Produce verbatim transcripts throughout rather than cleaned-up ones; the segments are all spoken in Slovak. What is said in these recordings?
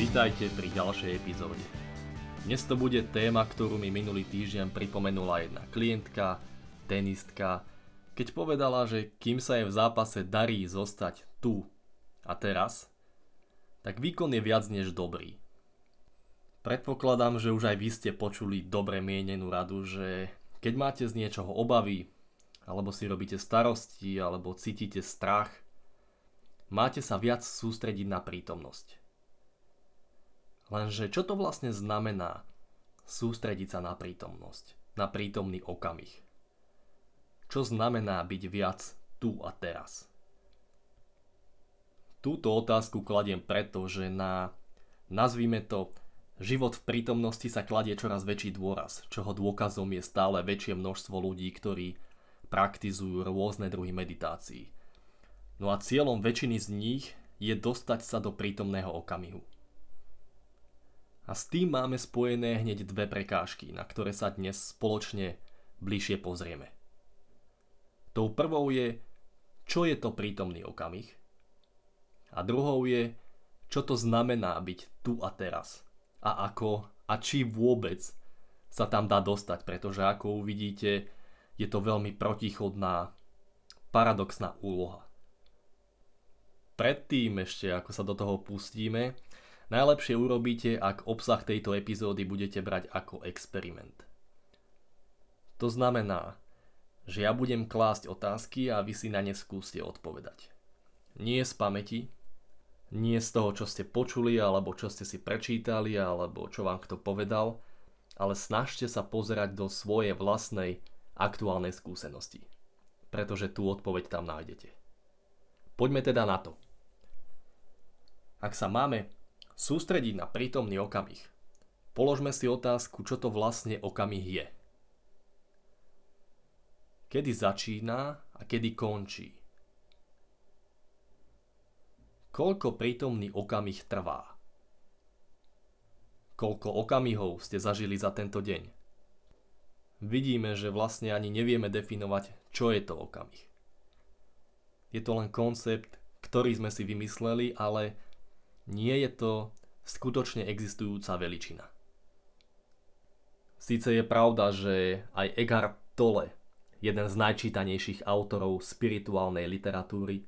Vítajte pri ďalšej epizóde. Dnes to bude téma, ktorú mi minulý týždeň pripomenula jedna klientka, tenistka, keď povedala, že kým sa jej v zápase darí zostať tu a teraz, tak výkon je viac než dobrý. Predpokladám, že už aj vy ste počuli dobre mienenú radu, že keď máte z niečoho obavy, alebo si robíte starosti, alebo cítite strach, máte sa viac sústrediť na prítomnosť. Lenže čo to vlastne znamená sústrediť sa na prítomnosť, na prítomný okamih? Čo znamená byť viac tu a teraz? Túto otázku kladiem preto, že na, nazvime to, život v prítomnosti sa kladie čoraz väčší dôraz, čoho dôkazom je stále väčšie množstvo ľudí, ktorí praktizujú rôzne druhy meditácií. No a cieľom väčšiny z nich je dostať sa do prítomného okamihu. A s tým máme spojené hneď dve prekážky, na ktoré sa dnes spoločne bližšie pozrieme. Tou prvou je, čo je to prítomný okamih? A druhou je, čo to znamená byť tu a teraz? A ako a či vôbec sa tam dá dostať, pretože ako uvidíte, je to veľmi protichodná, paradoxná úloha. Predtým ešte, ako sa do toho pustíme, najlepšie urobíte, ak obsah tejto epizódy budete brať ako experiment. To znamená, že ja budem klásť otázky a vy si na ne skúste odpovedať. Nie z pamäti, nie z toho, čo ste počuli, alebo čo ste si prečítali, alebo čo vám kto povedal, ale snažte sa pozerať do svojej vlastnej aktuálnej skúsenosti, pretože tú odpoveď tam nájdete. Poďme teda na to. Ak sa máme sústrediť na prítomný okamih, položme si otázku, čo to vlastne okamih je. Kedy začína a kedy končí? Koľko prítomný okamih trvá? Koľko okamihov ste zažili za tento deň? Vidíme, že vlastne ani nevieme definovať, čo je to okamih. Je to len koncept, ktorý sme si vymysleli, ale nie je to skutočne existujúca veličina. Síce je pravda, že aj Eckhart Tolle, jeden z najčítanejších autorov spirituálnej literatúry,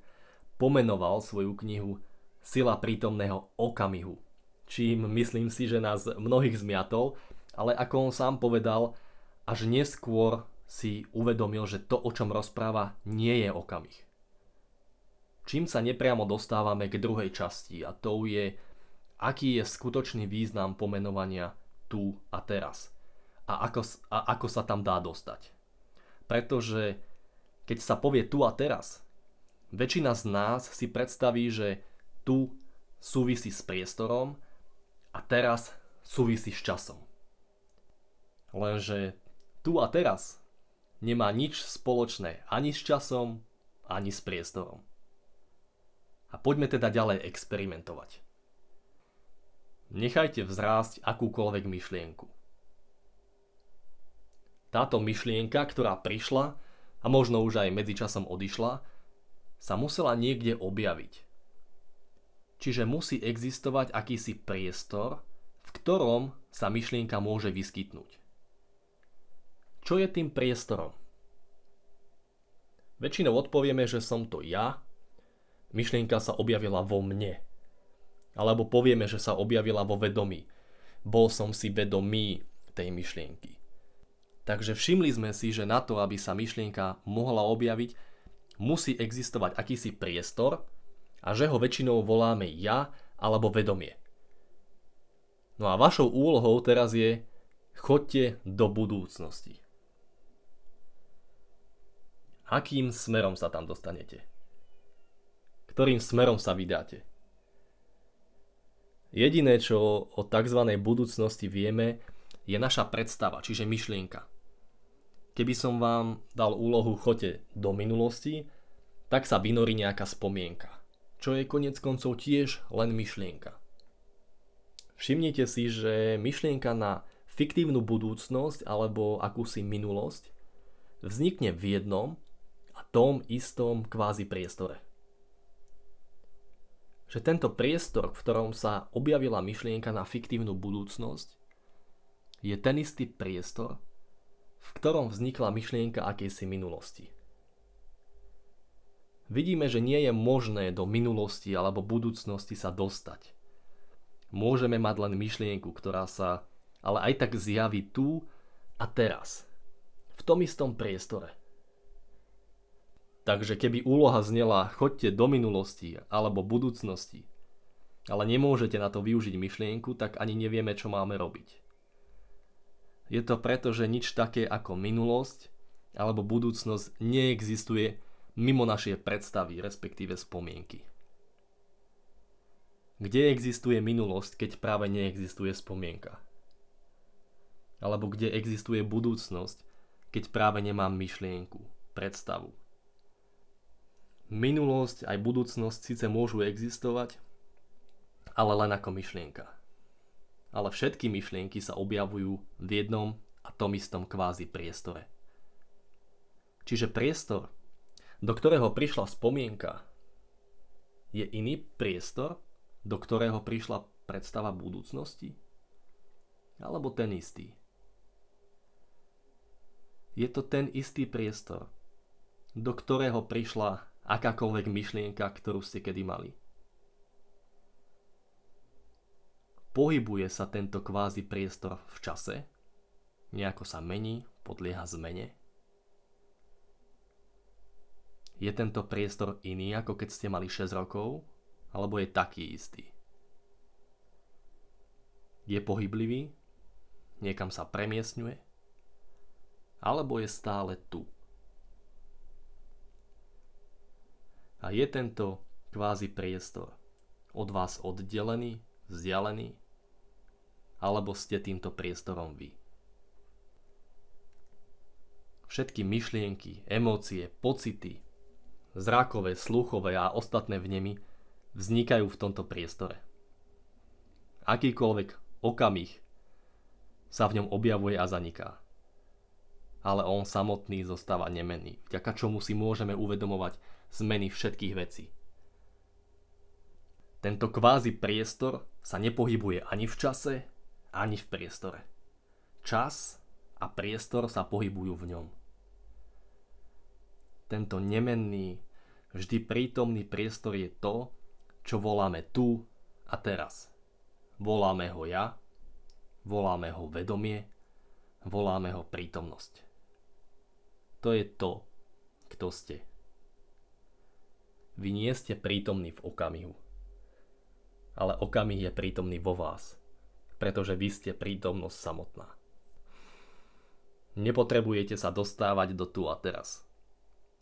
pomenoval svoju knihu Sila prítomného okamihu, čím myslím si, že nás mnohých zmiatol, ale ako on sám povedal, až neskôr si uvedomil, že to, o čom rozpráva, nie je okamih. Čím sa nepriamo dostávame k druhej časti a tou je, aký je skutočný význam pomenovania tu a teraz a ako, a ako sa tam dá dostať. Pretože keď sa povie tu a teraz, väčšina z nás si predstaví, že tu súvisí s priestorom a teraz súvisí s časom. Lenže tu a teraz nemá nič spoločné ani s časom, ani s priestorom. A poďme teda ďalej experimentovať. Nechajte vzrásť akúkoľvek myšlienku. Táto myšlienka, ktorá prišla a možno už aj medzičasom odišla, sa musela niekde objaviť. Čiže musí existovať akýsi priestor, v ktorom sa myšlienka môže vyskytnúť. Čo je tým priestorom? Väčšinou odpovieme, že som to ja, myšlienka sa objavila vo mne. Alebo povieme, že sa objavila vo vedomí. Bol som si vedomý tej myšlienky. Takže všimli sme si, že na to, aby sa myšlienka mohla objaviť, musí existovať akýsi priestor a že ho väčšinou voláme ja alebo vedomie. No a vašou úlohou teraz je choďte do budúcnosti. Akým smerom sa tam dostanete? Ktorým smerom sa vydáte? Jediné, čo o tzv. Budúcnosti vieme, je naša predstava, čiže myšlienka. Keby som vám dal úlohu chote do minulosti, tak sa vynorí nejaká spomienka, čo je koniec koncov tiež len myšlienka. Všimnite si, že myšlienka na fiktívnu budúcnosť alebo akúsi minulosť vznikne v jednom a tom istom kvázi priestore. Že tento priestor, v ktorom sa objavila myšlienka na fiktívnu budúcnosť, je ten istý priestor, v ktorom vznikla myšlienka akejsi minulosti. Vidíme, že nie je možné do minulosti alebo budúcnosti sa dostať. Môžeme mať len myšlienku, ktorá sa ale aj tak zjaví tu a teraz, v tom istom priestore. Takže keby úloha znela choďte do minulosti alebo budúcnosti, ale nemôžete na to využiť myšlienku, tak ani nevieme, čo máme robiť. Je to preto, že nič také ako minulosť alebo budúcnosť neexistuje mimo našej predstavy, respektíve spomienky. Kde existuje minulosť, keď práve neexistuje spomienka? Alebo kde existuje budúcnosť, keď práve nemám myšlienku, predstavu? Minulosť aj budúcnosť síce môžu existovať, ale len ako myšlienka. Ale všetky myšlienky sa objavujú v jednom a tom istom kvázi priestore. Čiže priestor, do ktorého prišla spomienka, je iný priestor, do ktorého prišla predstava budúcnosti? Alebo ten istý? Je to ten istý priestor, do ktorého prišla akákoľvek myšlienka, ktorú ste kedy mali. Pohybuje sa tento kvázi priestor v čase? Nejako sa mení, podlieha zmene? Je tento priestor iný, ako keď ste mali šesť rokov? Alebo je taký istý? Je pohyblivý? Niekam sa premiestňuje? Alebo je stále tu? A je tento kvázi priestor od vás oddelený, vzdialený? Alebo ste týmto priestorom vy? Všetky myšlienky, emócie, pocity, zrakové, sluchové a ostatné vnemy vznikajú v tomto priestore. Akýkoľvek okamih sa v ňom objavuje a zaniká. Ale on samotný zostáva nemenný, vďaka čomu si môžeme uvedomovať zmeny všetkých vecí. Tento kvázi priestor sa nepohybuje ani v čase, ani v priestore. Čas a priestor sa pohybujú v ňom. Tento nemenný, vždy prítomný priestor je to, čo voláme tu a teraz. Voláme ho ja, voláme ho vedomie, voláme ho prítomnosť. To je to, kto ste. Vy nie ste prítomní v okamihu, ale okamih je prítomný vo vás, pretože vy ste prítomnosť samotná. Nepotrebujete sa dostávať do tu a teraz.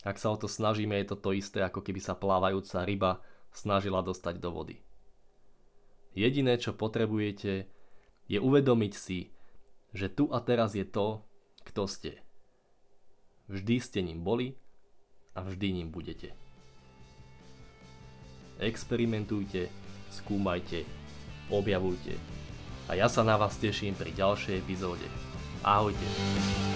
Ak sa o to snažíme, je to to isté, ako keby sa plávajúca ryba snažila dostať do vody. Jediné, čo potrebujete, je uvedomiť si, že tu a teraz je to, kto ste. Vždy ste ním boli a vždy ním budete. Experimentujte, skúmajte, objavujte. A ja sa na vás teším pri ďalšej epizóde. Ahojte.